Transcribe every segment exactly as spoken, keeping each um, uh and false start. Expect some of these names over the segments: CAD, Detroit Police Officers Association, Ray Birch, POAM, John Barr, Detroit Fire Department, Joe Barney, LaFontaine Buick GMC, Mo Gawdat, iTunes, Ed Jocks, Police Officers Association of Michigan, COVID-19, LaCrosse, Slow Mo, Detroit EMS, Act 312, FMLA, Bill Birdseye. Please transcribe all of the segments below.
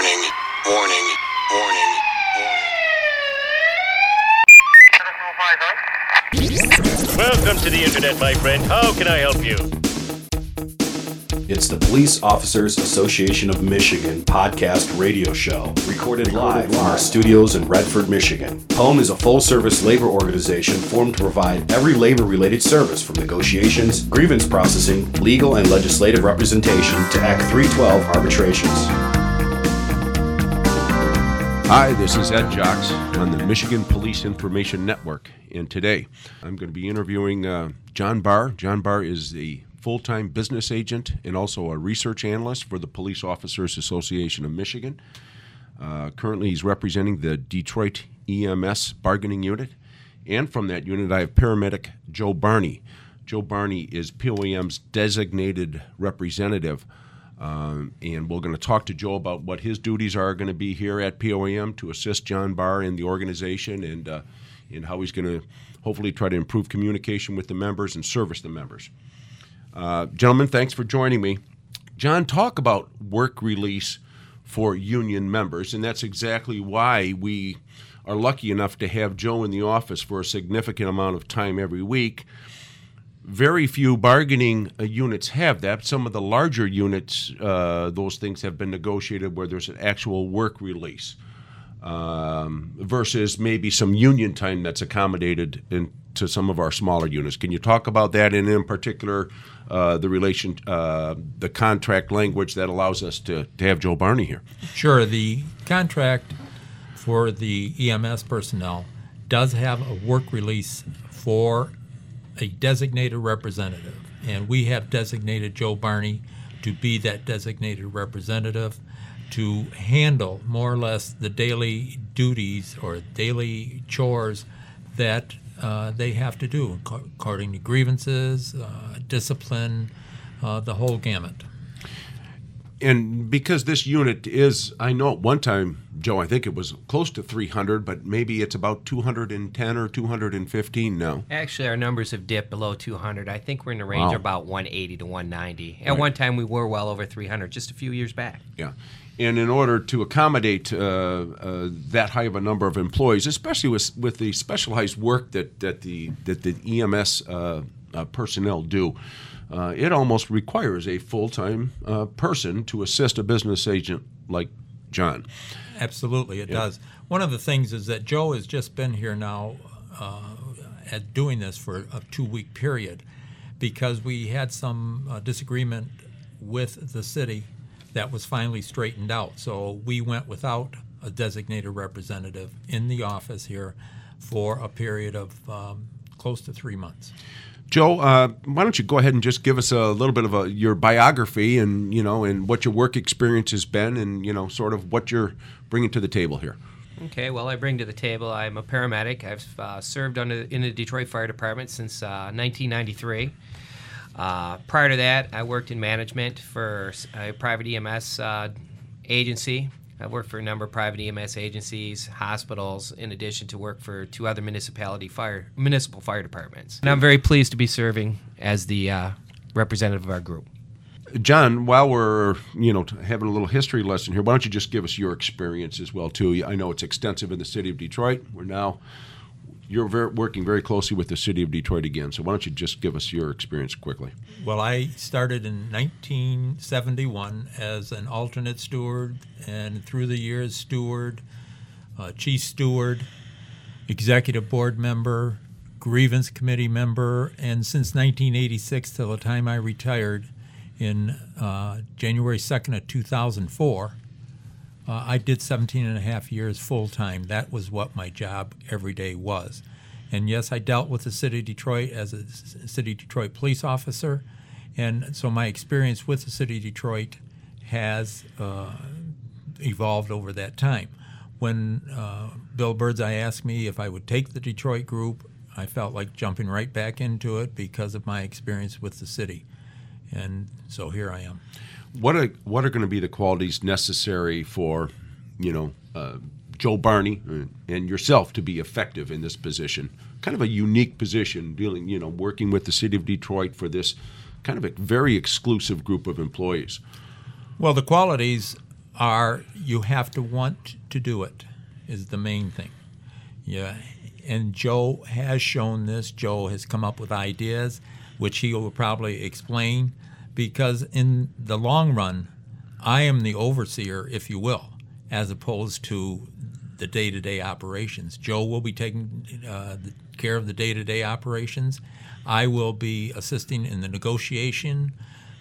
Warning, warning, warning, warning. Welcome to the internet, my friend. How can I help you? It's the Police Officers Association of Michigan podcast radio show, recorded, recorded live from our studios in Redford, Michigan. POAM is a full-service labor organization formed to provide every labor-related service from negotiations, grievance processing, legal and legislative representation to Act three twelve arbitrations. Hi, this is Ed Jocks on the Michigan Police Information Network, and today I'm going to be interviewing uh, John Barr. John Barr is the full-time business agent and also a research analyst for the Police Officers Association of Michigan. Uh, currently, he's representing the Detroit E M S bargaining unit. And from that unit, I have paramedic Joe Barney. Joe Barney is POAM's designated representative. Um, and we're going to talk to Joe about what his duties are going to be here at POAM to assist John Barr in the organization and, uh, and how he's going to hopefully try to improve communication with the members and service the members. Uh, gentlemen, thanks for joining me. John, talk about work release for union members, and that's exactly why we are lucky enough to have Joe in the office for a significant amount of time every week. Very few bargaining uh, units have that. Some of the larger units, uh, those things have been negotiated where there's an actual work release um, versus maybe some union time that's accommodated in to some of our smaller units. Can you talk about that, and in particular, uh, the relation, uh, the contract language that allows us to, to have Joe Barney here? Sure. The contract for the E M S personnel does have a work release for a designated representative, and we have designated Joe Barney to be that designated representative to handle more or less the daily duties or daily chores that Uh, they have to do, according to grievances, uh, discipline, uh, the whole gamut. And because this unit is, I know at one time, Joe, I think it was close to three hundred, but maybe it's about two hundred ten or two hundred fifteen now. Actually, our numbers have dipped below two hundred. I think we're in the range wow. of about one eighty to one ninety. At right. one time, we were well over three hundred, just a few years back. Yeah. And in order to accommodate uh, uh, that high of a number of employees, especially with with the specialized work that, that the that the E M S uh, uh, personnel do, uh, it almost requires a full-time uh, person to assist a business agent like John. Absolutely, it yeah. does. One of the things is that Joe has just been here now uh, at doing this for a two-week period because we had some uh, disagreement with the city that was finally straightened out. So we went without a designated representative in the office here for a period of um, close to three months. Joe, uh, why don't you go ahead and just give us a little bit of a, your biography and, you know, and what your work experience has been and, you know, sort of what you're bringing to the table here. Okay, well, I bring to the table, I'm a paramedic. I've uh, served under in the Detroit Fire Department since uh, nineteen ninety-three. Uh, prior to that, I worked in management for a private E M S uh, agency. I worked for a number of private E M S agencies, hospitals, in addition to work for two other municipality fire municipal fire departments. And I'm very pleased to be serving as the uh, representative of our group. John, while we're you know having a little history lesson here, why don't you just give us your experience as well too? I know it's extensive in the city of Detroit. We're now. You're very, working very closely with the city of Detroit again, so why don't you just give us your experience quickly? Well, I started in nineteen seventy-one as an alternate steward, and through the years, steward, uh, chief steward, executive board member, grievance committee member, and since nineteen eighty-six till the time I retired in uh, January second of two thousand four, Uh, I did seventeen and a half years full-time. That was what my job every day was. And yes, I dealt with the city of Detroit as a city of Detroit police officer. And so my experience with the city of Detroit has uh, evolved over that time. When uh, Bill Birdseye asked me if I would take the Detroit group, I felt like jumping right back into it because of my experience with the city. And so here I am. What are what are going to be the qualities necessary for, you know, uh, Joe Barney and yourself to be effective in this position? Kind of a unique position, dealing, you know, working with the city of Detroit for this kind of a very exclusive group of employees. Well, the qualities are you have to want to do it is the main thing. Yeah, and Joe has shown this. Joe has come up with ideas, which he will probably explain, because in the long run, I am the overseer, if you will, as opposed to the day-to-day operations. Joe will be taking uh, care of the day-to-day operations. I will be assisting in the negotiation,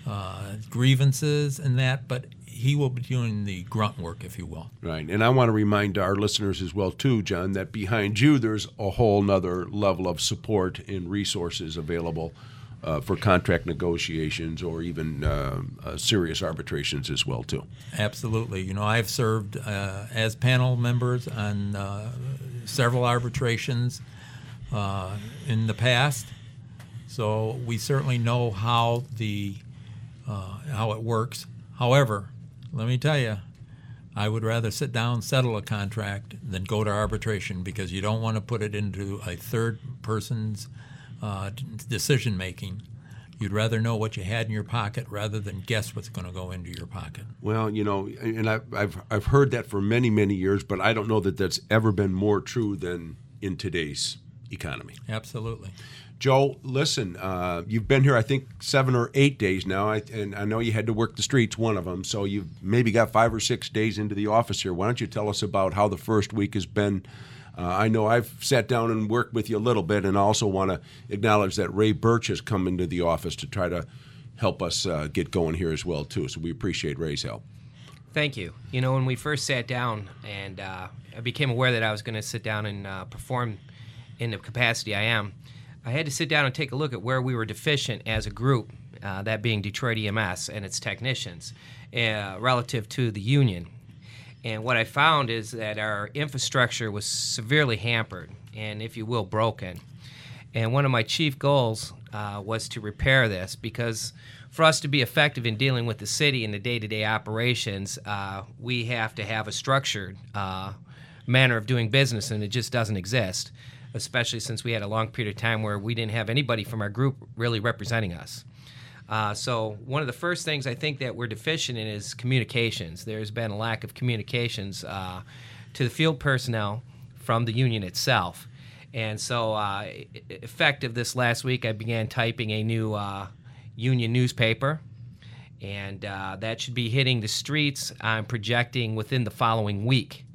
uh, grievances and that, but he will be doing the grunt work, if you will. Right, and I want to remind our listeners as well, too, John, that behind you there's a whole nother level of support and resources available uh, for contract negotiations or even uh, uh, serious arbitrations as well, too. Absolutely. You know, I've served uh, as panel members on uh, several arbitrations uh, in the past, so we certainly know how the uh, how it works. However, let me tell you, I would rather sit down, settle a contract, than go to arbitration, because you don't want to put it into a third person's uh, decision-making. You'd rather know what you had in your pocket rather than guess what's going to go into your pocket. Well, you know, and I've, I've, I've heard that for many, many years, but I don't know that that's ever been more true than in today's economy. Absolutely. Joe, listen, uh, you've been here, I think, seven or eight days now, I, and I know you had to work the streets, one of them, so you've maybe got five or six days into the office here. Why don't you tell us about how the first week has been? Uh, I know I've sat down and worked with you a little bit, and I also want to acknowledge that Ray Birch has come into the office to try to help us uh, get going here as well, too, so we appreciate Ray's help. Thank you. You know, when we first sat down, and uh, I became aware that I was going to sit down and uh, perform in the capacity I am, I had to sit down and take a look at where we were deficient as a group, uh, that being Detroit E M S and its technicians, uh, relative to the union. And what I found is that our infrastructure was severely hampered and, if you will, broken. And one of my chief goals uh, was to repair this, because for us to be effective in dealing with the city in the day-to-day operations, uh, we have to have a structured uh, manner of doing business, and it just doesn't exist, especially since we had a long period of time where we didn't have anybody from our group really representing us. Uh, so one of the first things I think that we're deficient in is communications. There's been a lack of communications uh, to the field personnel from the union itself. And so uh, effective this last week, I began typing a new uh, union newspaper, and uh, that should be hitting the streets, I'm projecting, within the following week.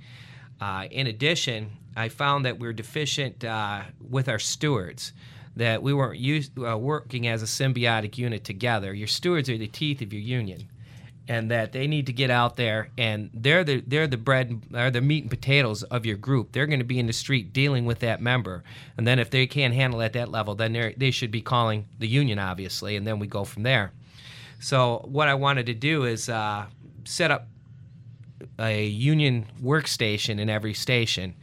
Uh, in addition, I found that we were deficient uh, with our stewards, that we weren't used, uh, working as a symbiotic unit together. Your stewards are the teeth of your union, and that they need to get out there, and they're the they're the bread, are the meat and potatoes of your group. They're going to be in the street dealing with that member, and then if they can't handle at that level, then they they should be calling the union, obviously, and then we go from there. So what I wanted to do is uh, set up a union workstation in every station.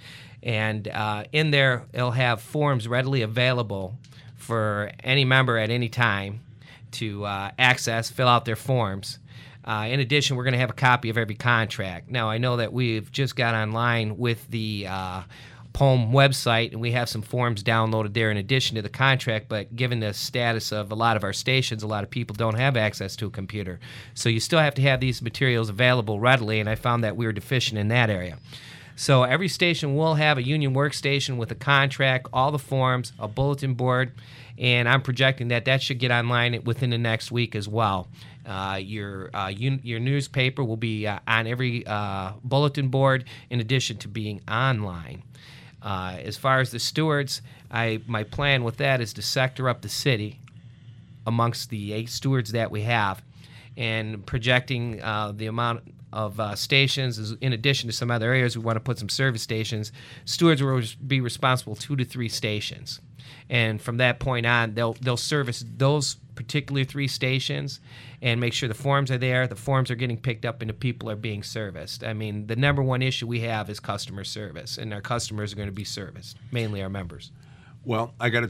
And uh, in there, it'll have forms readily available for any member at any time to uh, access, fill out their forms. Uh, in addition, we're going to have a copy of every contract. Now, I know that we've just got online with the uh, P O M website, and we have some forms downloaded there in addition to the contract, but given the status of a lot of our stations, a lot of people don't have access to a computer. So you still have to have these materials available readily, and I found that we were deficient in that area. So every station will have a union workstation with a contract, all the forms, a bulletin board, and I'm projecting that that should get online within the next week as well. Uh, your uh, un- your newspaper will be uh, on every uh, bulletin board in addition to being online. Uh, as far as the stewards, I my plan with that is to sector up the city amongst the eight stewards that we have, and projecting uh, the amount of uh, stations. In addition to some other areas, we want to put some service stations. Stewards will be responsible two to three stations, and from that point on, they'll they'll service those particular three stations and make sure the forms are there, the forms are getting picked up, and the people are being serviced. I mean, the number one issue we have is customer service, and our customers are going to be serviced, mainly our members. Well, I gotta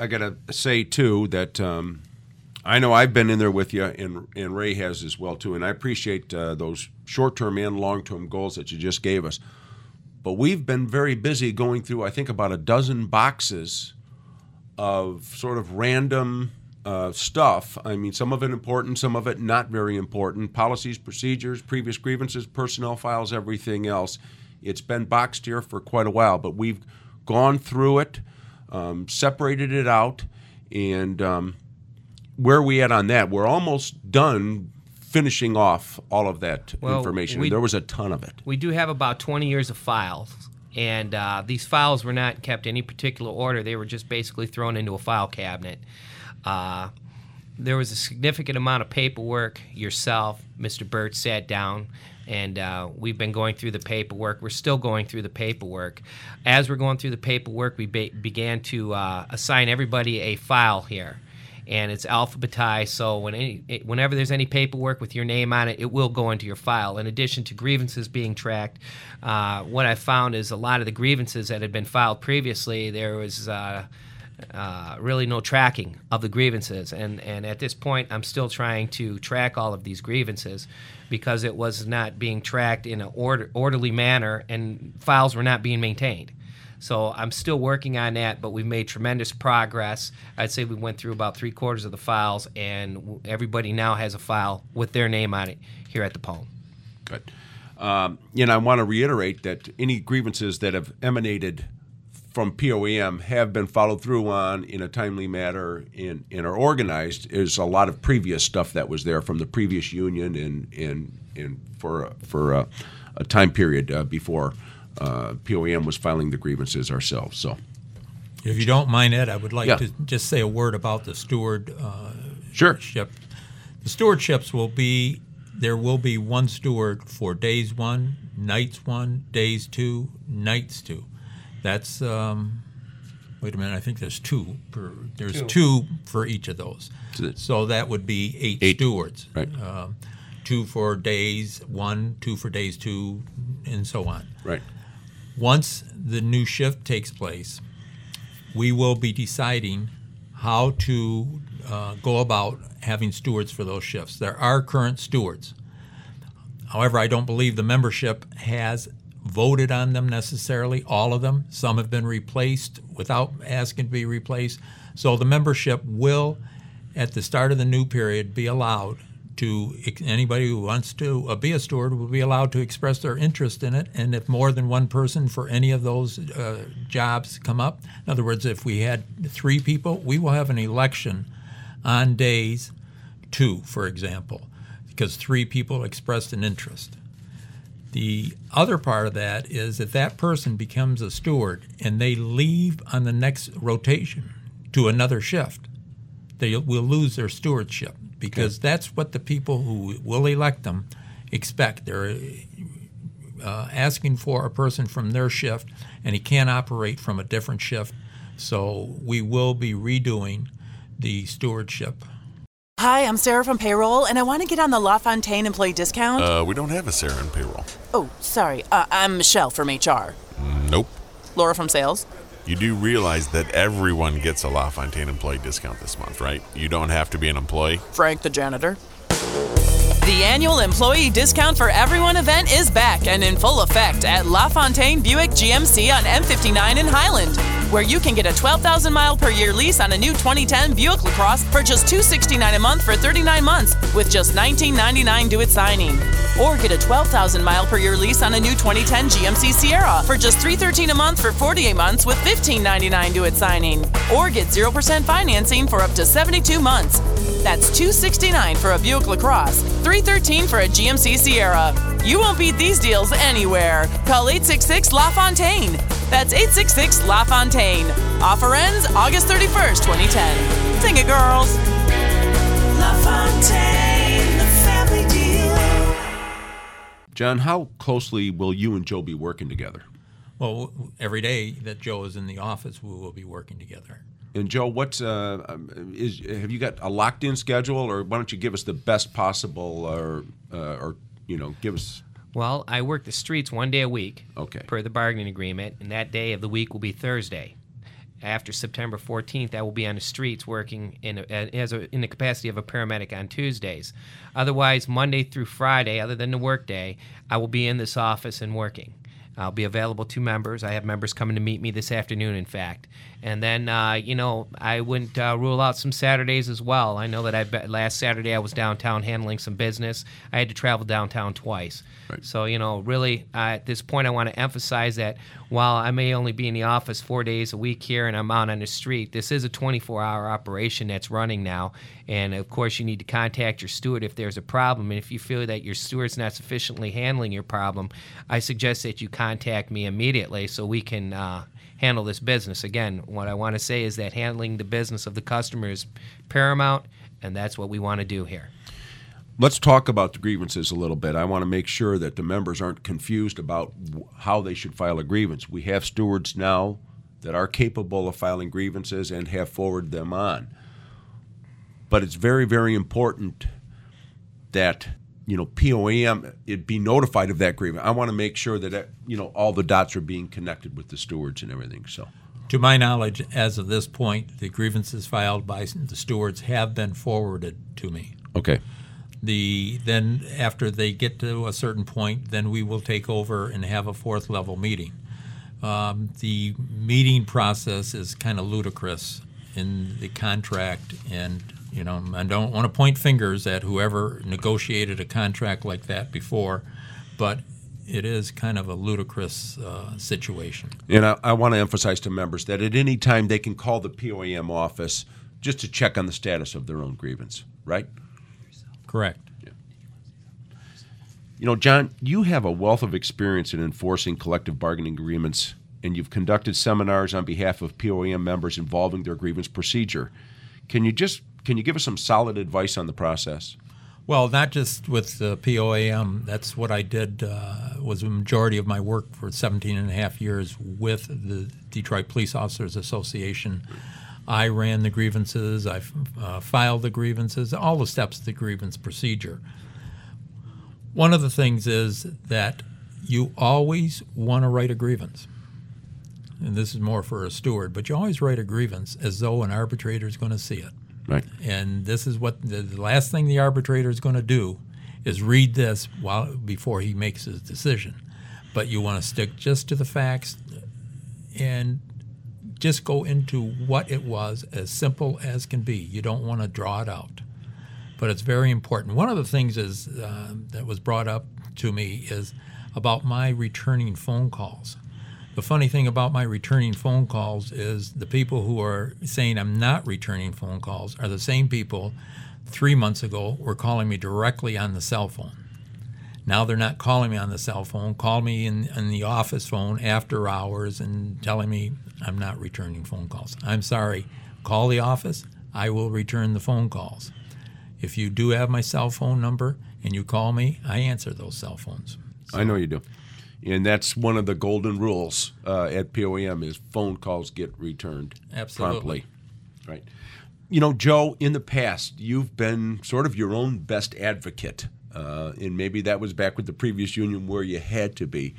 I gotta say too that. Um I know I've been in there with you, and and Ray has as well, too, and I appreciate uh, those short-term and long-term goals that you just gave us. But we've been very busy going through, I think, about a dozen boxes of sort of random uh, stuff. I mean, some of it important, some of it not very important. Policies, procedures, previous grievances, personnel files, everything else. It's been boxed here for quite a while, but we've gone through it, um, separated it out, and um, where are we at on that? We're almost done finishing off all of that well, information. We, there was a ton of it. We do have about twenty years of files, and uh, these files were not kept in any particular order. They were just basically thrown into a file cabinet. Uh, there was a significant amount of paperwork. Yourself, Mister Burt, sat down, and uh, we've been going through the paperwork. We're still going through the paperwork. As we're going through the paperwork, we be- began to uh, assign everybody a file here. And it's alphabetized, so when any, whenever there's any paperwork with your name on it, it will go into your file. In addition to grievances being tracked, uh, what I found is a lot of the grievances that had been filed previously, there was uh, uh, really no tracking of the grievances. And, and at this point, I'm still trying to track all of these grievances because it was not being tracked in an order, orderly manner, and files were not being maintained. So I'm still working on that, but we've made tremendous progress. I'd say we went through about three quarters of the files, and everybody now has a file with their name on it here at the P O A M. Good. Um, and I want to reiterate that any grievances that have emanated from P O A M have been followed through on in a timely manner and, and are organized. There's a lot of previous stuff that was there from the previous union and, and, and for, for a, a time period uh, before Uh, P O A M was filing the grievances ourselves. So, if you don't mind, Ed, I would like yeah. to just say a word about the steward uh, sure. ship. The stewardships will be, there will be one steward for days one, nights one, days two, nights two. That's, um, wait a minute, I think there's two. Per, there's two. two for each of those. So, so that would be eight, eight. stewards. Right. Uh, two for days one, two for days two, and so on. Right. Once the new shift takes place, we will be deciding how to uh, go about having stewards for those shifts. There are current stewards. However, I don't believe the membership has voted on them necessarily, all of them. Some have been replaced without asking to be replaced. So the membership will, at the start of the new period, be allowed to anybody who wants to uh, be a steward will be allowed to express their interest in it, and if more than one person for any of those uh, jobs come up, in other words, if we had three people, we will have an election on days two, for example, because three people expressed an interest. The other part of that is if that person becomes a steward and they leave on the next rotation to another shift, they will lose their stewardship because okay. that's what the people who will elect them expect. They're uh, asking for a person from their shift, and he can't operate from a different shift. So we will be redoing the stewardship. Hi, I'm Sarah from Payroll, and I want to get on the LaFontaine employee discount. Uh, we don't have a Sarah in Payroll. Oh, sorry. Uh, I'm Michelle from H R. Nope. Laura from Sales. You do realize that everyone gets a LaFontaine employee discount this month, right? You don't have to be an employee. Frank, the janitor. The annual Employee Discount for Everyone event is back and in full effect at LaFontaine Buick G M C on M fifty-nine in Highland, where you can get a twelve thousand mile per year lease on a new twenty ten Buick LaCrosse for just two hundred sixty-nine dollars a month for thirty-nine months with just nineteen ninety-nine dollars due at signing. Or get a twelve thousand mile per year lease on a new twenty ten G M C Sierra for just three hundred thirteen dollars a month for forty-eight months with fifteen ninety-nine dollars due at signing. Or get zero percent financing for up to seventy-two months. That's two hundred sixty-nine dollars for a Buick LaCrosse, three hundred thirteen dollars for a G M C Sierra. You won't beat these deals anywhere. Call eight six six LaFontaine. That's eight six six LaFontaine. Offer ends August thirty-first, twenty ten. Sing it, girls. LaFontaine, the family deal. John, how closely will you and Joe be working together? Well, every day that Joe is in the office, we will be working together. And Joe, what's uh, is have you got a locked-in schedule, or why don't you give us the best possible, or uh, or you know, give us? Well, I work the streets one day a week, okay, per the bargaining agreement, and that day of the week will be Thursday. After September fourteenth, I will be on the streets working in a, as a, in the capacity of a paramedic on Tuesdays. Otherwise, Monday through Friday, other than the work day, I will be in this office and working. I'll be available to members. I have members coming to meet me this afternoon, in fact. And then, uh, you know, I wouldn't uh, rule out some Saturdays as well. I know that I be- last Saturday I was downtown handling some business. I had to travel downtown twice. Right. So, you know, really uh, at this point I want to emphasize that while I may only be in the office four days a week here and I'm out on the street, this is a twenty-four hour operation that's running now. And, of course, you need to contact your steward if there's a problem. And if you feel that your steward's not sufficiently handling your problem, I suggest that you contact me immediately so we can uh, handle this business. Again, what I want to say is that handling the business of the customer is paramount, and that's what we want to do here. Let's talk about the grievances a little bit. I want to make sure that the members aren't confused about how they should file a grievance. We have stewards now that are capable of filing grievances and have forwarded them on. But it's very, very important that, you know, P O A M, it be notified of that grievance. I want to make sure that, that, you know, all the dots are being connected with the stewards and everything. So, to my knowledge, as of this point, the grievances filed by the stewards have been forwarded to me. Okay. The then after they get to a certain point, then we will take over and have a fourth level meeting. Um, the meeting process is kind of ludicrous in the contract, and you know, I don't want to point fingers at whoever negotiated a contract like that before, but it is kind of a ludicrous uh, situation. And I, I want to emphasize to members that at any time they can call the P O A M office just to check on the status of their own grievance, right? Correct. Yeah. You know, John, you have a wealth of experience in enforcing collective bargaining agreements, and you've conducted seminars on behalf of P O A M members involving their grievance procedure. Can you just can you give us some solid advice on the process? Well, not just with the P O A M. That's what I did, uh, was the majority of my work for seventeen and a half years with the Detroit Police Officers Association. I ran the grievances, I uh, filed the grievances, all the steps of the grievance procedure. One of the things is that you always want to write a grievance. And this is more for a steward, but you always write a grievance as though an arbitrator is going to see it. Right. And this is what the, the last thing the arbitrator is going to do is read this while before he makes his decision. But you want to stick just to the facts and just go into what it was, as simple as can be. You don't want to draw it out. But it's very important. One of the things is uh, that was brought up to me is about my returning phone calls. The funny thing about my returning phone calls is the people who are saying I'm not returning phone calls are the same people three months ago were calling me directly on the cell phone. Now they're not calling me on the cell phone, call me in, in the office phone after hours and telling me I'm not returning phone calls. I'm sorry, call the office, I will return the phone calls. If you do have my cell phone number and you call me, I answer those cell phones. So, I know you do. And that's one of the golden rules uh, at P O A M is phone calls get returned absolutely promptly. Right. You know, Joe, in the past, you've been sort of your own best advocate. Uh, and maybe that was back with the previous union where you had to be.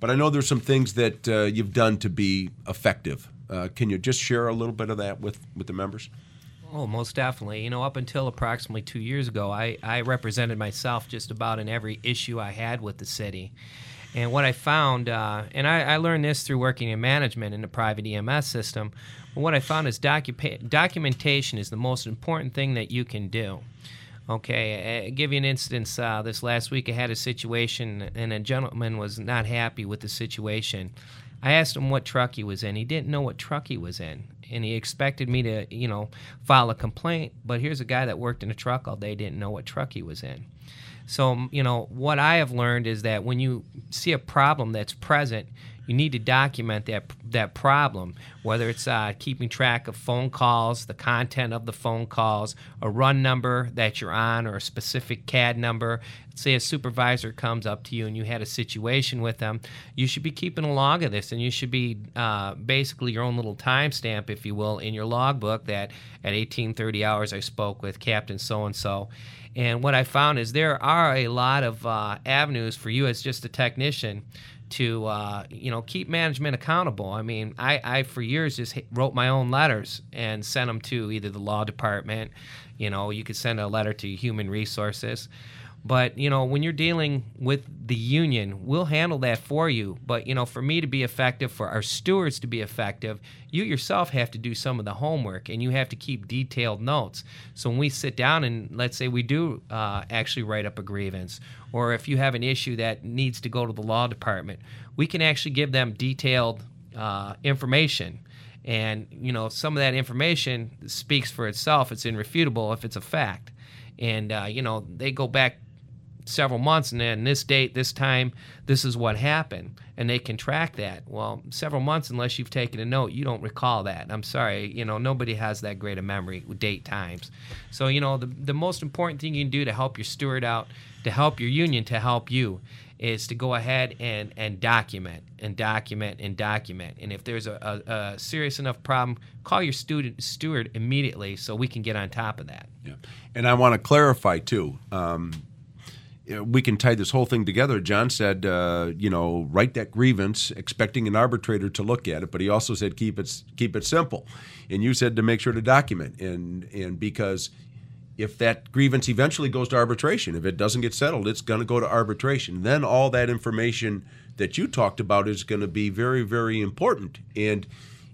But I know there's some things that uh, you've done to be effective. Uh, can you just share a little bit of that with, with the members? Oh, most definitely. You know, up until approximately two years ago, I, I represented myself just about in every issue I had with the city. And what I found, uh, and I, I learned this through working in management in the private E M S system, but what I found is docu- documentation is the most important thing that you can do. Okay, I'll give you an instance. Uh, this last week I had a situation, and a gentleman was not happy with the situation. I asked him what truck he was in. He didn't know what truck he was in, and he expected me to, you know, file a complaint, but here's a guy that worked in a truck all day, didn't know what truck he was in. So, you know, what I have learned is that when you see a problem that's present, you need to document that that problem, whether it's uh, keeping track of phone calls, the content of the phone calls, a run number that you're on, or a specific C A D number. Say a supervisor comes up to you and you had a situation with them, you should be keeping a log of this, and you should be uh, basically your own little timestamp, if you will, in your logbook that at eighteen thirty hours I spoke with Captain so-and-so. And what I found is there are a lot of uh, avenues for you as just a technician to uh, you know, keep management accountable. I mean, I, I for years just wrote my own letters and sent them to either the law department, you know, you could send a letter to human resources, But, you know, when you're dealing with the union, we'll handle that for you. But, you know, for me to be effective, for our stewards to be effective, you yourself have to do some of the homework, and you have to keep detailed notes. So when we sit down and, let's say, we do uh, actually write up a grievance, or if you have an issue that needs to go to the law department, we can actually give them detailed uh, information. And, you know, some of that information speaks for itself. It's irrefutable if it's a fact. And, uh, you know, they go back several months, and then this date, this time, this is what happened, and they can track that. Well, several months, unless you've taken a note, you don't recall that. I'm sorry, you know, nobody has that great a memory with date times. So, you know, the the most important thing you can do to help your steward out, to help your union, to help you, is to go ahead and and document and document and document. And if there's a, a, a serious enough problem, call your student steward immediately so we can get on top of that. Yeah, and I want to clarify too. Um, We can tie this whole thing together. John said, uh, you know, write that grievance, expecting an arbitrator to look at it. But he also said, keep it keep it simple. And you said to make sure to document. And and because if that grievance eventually goes to arbitration, if it doesn't get settled, it's going to go to arbitration. Then all that information that you talked about is going to be very, very important. And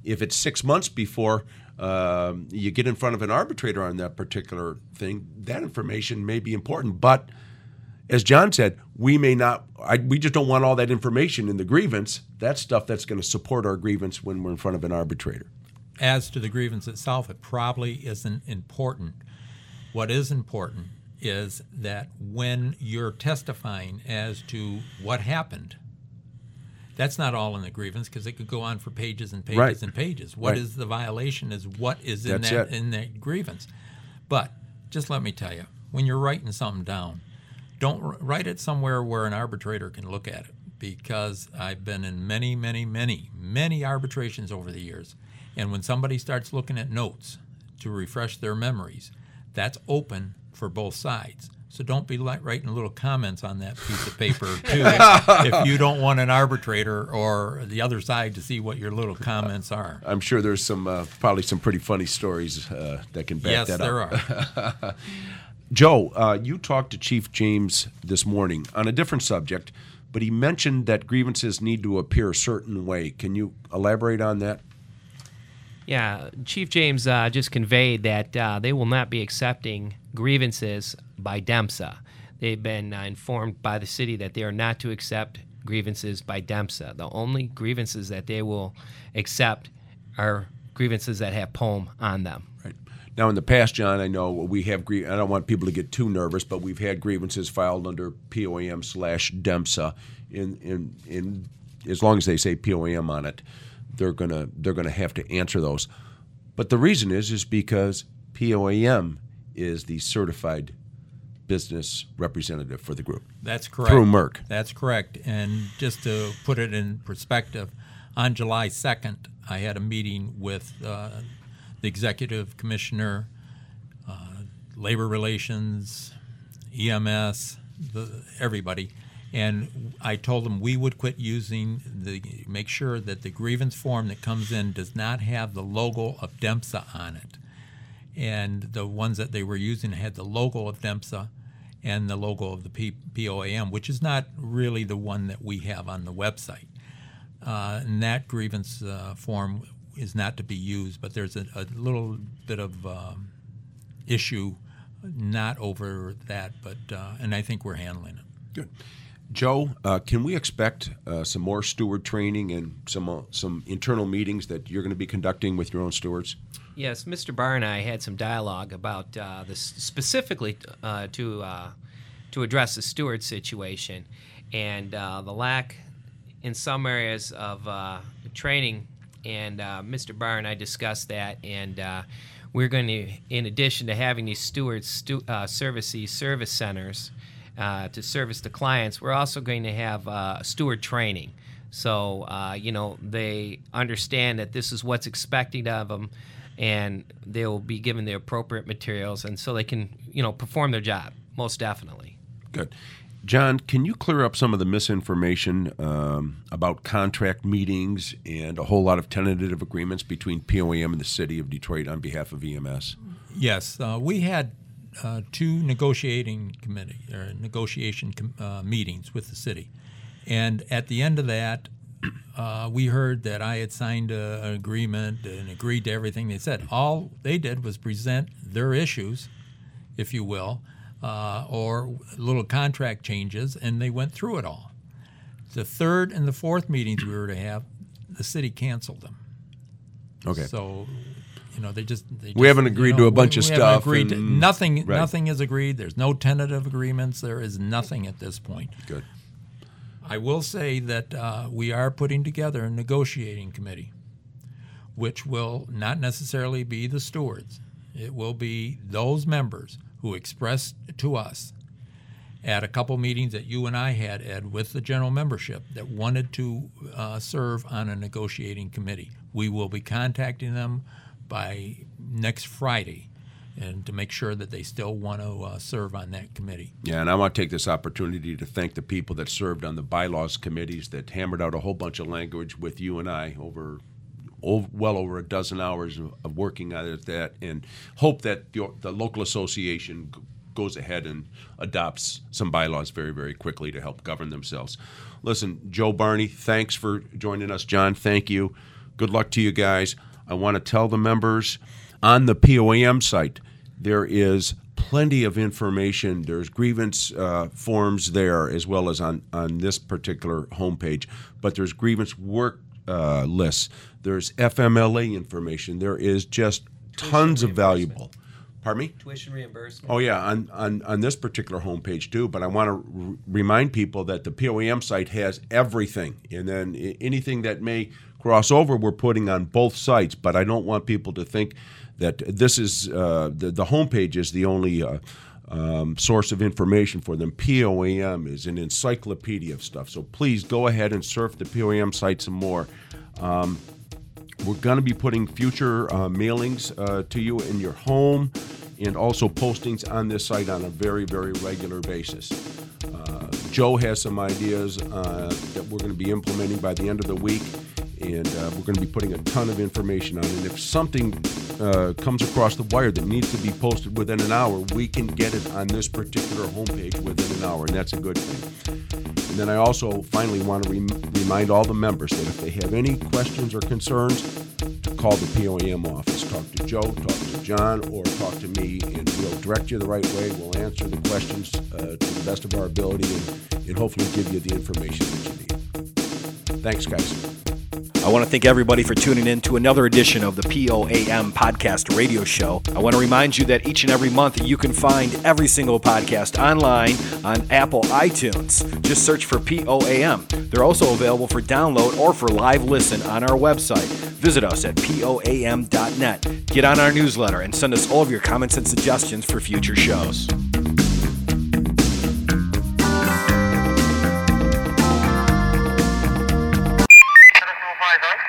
if it's six months before uh, you get in front of an arbitrator on that particular thing, that information may be important. But as John said, we may not, I, we just don't want all that information in the grievance. That's stuff that's going to support our grievance when we're in front of an arbitrator. As to the grievance itself, it probably isn't important. What is important is that when you're testifying as to what happened, that's not all in the grievance, because it could go on for pages and pages right. and pages. What right. is the violation is what is in that, in that grievance. But just let me tell you, when you're writing something down, don't write it somewhere where an arbitrator can look at it, because I've been in many, many, many, many arbitrations over the years. And when somebody starts looking at notes to refresh their memories, that's open for both sides. So don't be writing little comments on that piece of paper, too, if you don't want an arbitrator or the other side to see what your little comments are. I'm sure there's some uh, probably some pretty funny stories uh, that can back yes, that up. Yes, there are. Joe, uh, you talked to Chief James this morning on a different subject, but he mentioned that grievances need to appear a certain way. Can you elaborate on that? Yeah, Chief James uh, just conveyed that uh, they will not be accepting grievances by D E M S A. They've been uh, informed by the city that they are not to accept grievances by D E M S A. The only grievances that they will accept are grievances that have P O M on them. Right. Now, in the past, John, I know we have, I don't want people to get too nervous, but we've had grievances filed under P O M slash D E M S A. In, in, in, as long as they say P O M on it, they're gonna they're gonna have to answer those. But the reason is is because P O M is the certified business representative for the group. That's correct. Through Merck. That's correct. And just to put it in perspective, on July second, I had a meeting with Uh, the Executive Commissioner, uh, Labor Relations, E M S, the, everybody. And I told them we would quit using the, make sure that the grievance form that comes in does not have the logo of D E M S A on it. And the ones that they were using had the logo of D E M S A and the logo of the P- POAM, which is not really the one that we have on the website. Uh, and that grievance uh, form is not to be used, but there's a, a little bit of um, issue, not over that, but uh, and I think we're handling it. Good. Joe, uh, can we expect uh, some more steward training and some uh, some internal meetings that you're going to be conducting with your own stewards? Yes, Mister Barr and I had some dialogue about uh, this specifically uh, to uh, to address the steward situation and uh, the lack in some areas of uh, training. And uh, Mister Barr and I discussed that, and uh, we're going to, in addition to having these stewards stu- uh, service these service centers uh, to service the clients, we're also going to have uh, steward training. So, uh, you know, they understand that this is what's expected of them, and they will be given the appropriate materials, and so they can, you know, perform their job, most definitely. Good. John, can you clear up some of the misinformation um, about contract meetings and a whole lot of tentative agreements between P O A M and the City of Detroit on behalf of E M S? Yes. Uh, we had uh, two negotiating committee or negotiation com- uh, meetings with the city, and at the end of that, uh, we heard that I had signed a, an agreement and agreed to everything they said. All they did was present their issues, if you will, uh, or little contract changes, and they went through it all. The third and the fourth meetings we were to have, the city canceled them. Okay. So, you know, they just... They just we haven't agreed you know, to a bunch we, of we stuff. Agreed and, to, nothing, right. nothing is agreed. There's no tentative agreements. There is nothing at this point. Good. I will say that uh, we are putting together a negotiating committee, which will not necessarily be the stewards. It will be those members who expressed to us at a couple meetings that you and I had, Ed, with the general membership that wanted to uh, serve on a negotiating committee. We will be contacting them by next Friday and to make sure that they still want to uh, serve on that committee. Yeah, and I want to take this opportunity to thank the people that served on the bylaws committees that hammered out a whole bunch of language with you and I over well over a dozen hours of working on that, and hope that the, the local association goes ahead and adopts some bylaws very, very quickly to help govern themselves. Listen, Joe Barney, thanks for joining us. John, thank you. Good luck to you guys. I want to tell the members on the P O A M site, there is plenty of information. There's grievance uh, forms there as well as on, on this particular homepage, but there's grievance work uh, lists. There's F M L A information. There is just tons of valuable. Pardon me? Tuition reimbursement. Oh, yeah, on, on, on this particular homepage, too. But I want to r- remind people that the P O A M site has everything. And then I- anything that may cross over, we're putting on both sites. But I don't want people to think that this is uh, – the, the homepage is the only uh, um, source of information for them. P O A M is an encyclopedia of stuff. So please go ahead and surf the P O A M site some more. Um We're going to be putting future uh, mailings uh, to you in your home and also postings on this site on a very, very regular basis. Uh, Joe has some ideas uh, that we're going to be implementing by the end of the week, and uh, we're going to be putting a ton of information on it. And if something uh, comes across the wire that needs to be posted within an hour, we can get it on this particular homepage within an hour, and that's a good thing. And then I also finally want to rem- remind all the members that if they have any questions or concerns, to call the P O A M office. Talk to Joe, talk to John, or talk to me, and we'll direct you the right way. We'll answer the questions uh, to the best of our ability and, and hopefully give you the information that you need. Thanks, guys. I want to thank everybody for tuning in to another edition of the P O A M Podcast Radio Show. I want to remind you that each and every month you can find every single podcast online on Apple iTunes. Just search for P O A M. They're also available for download or for live listen on our website. Visit us at P O A M dot net. Get on our newsletter and send us all of your comments and suggestions for future shows. Five,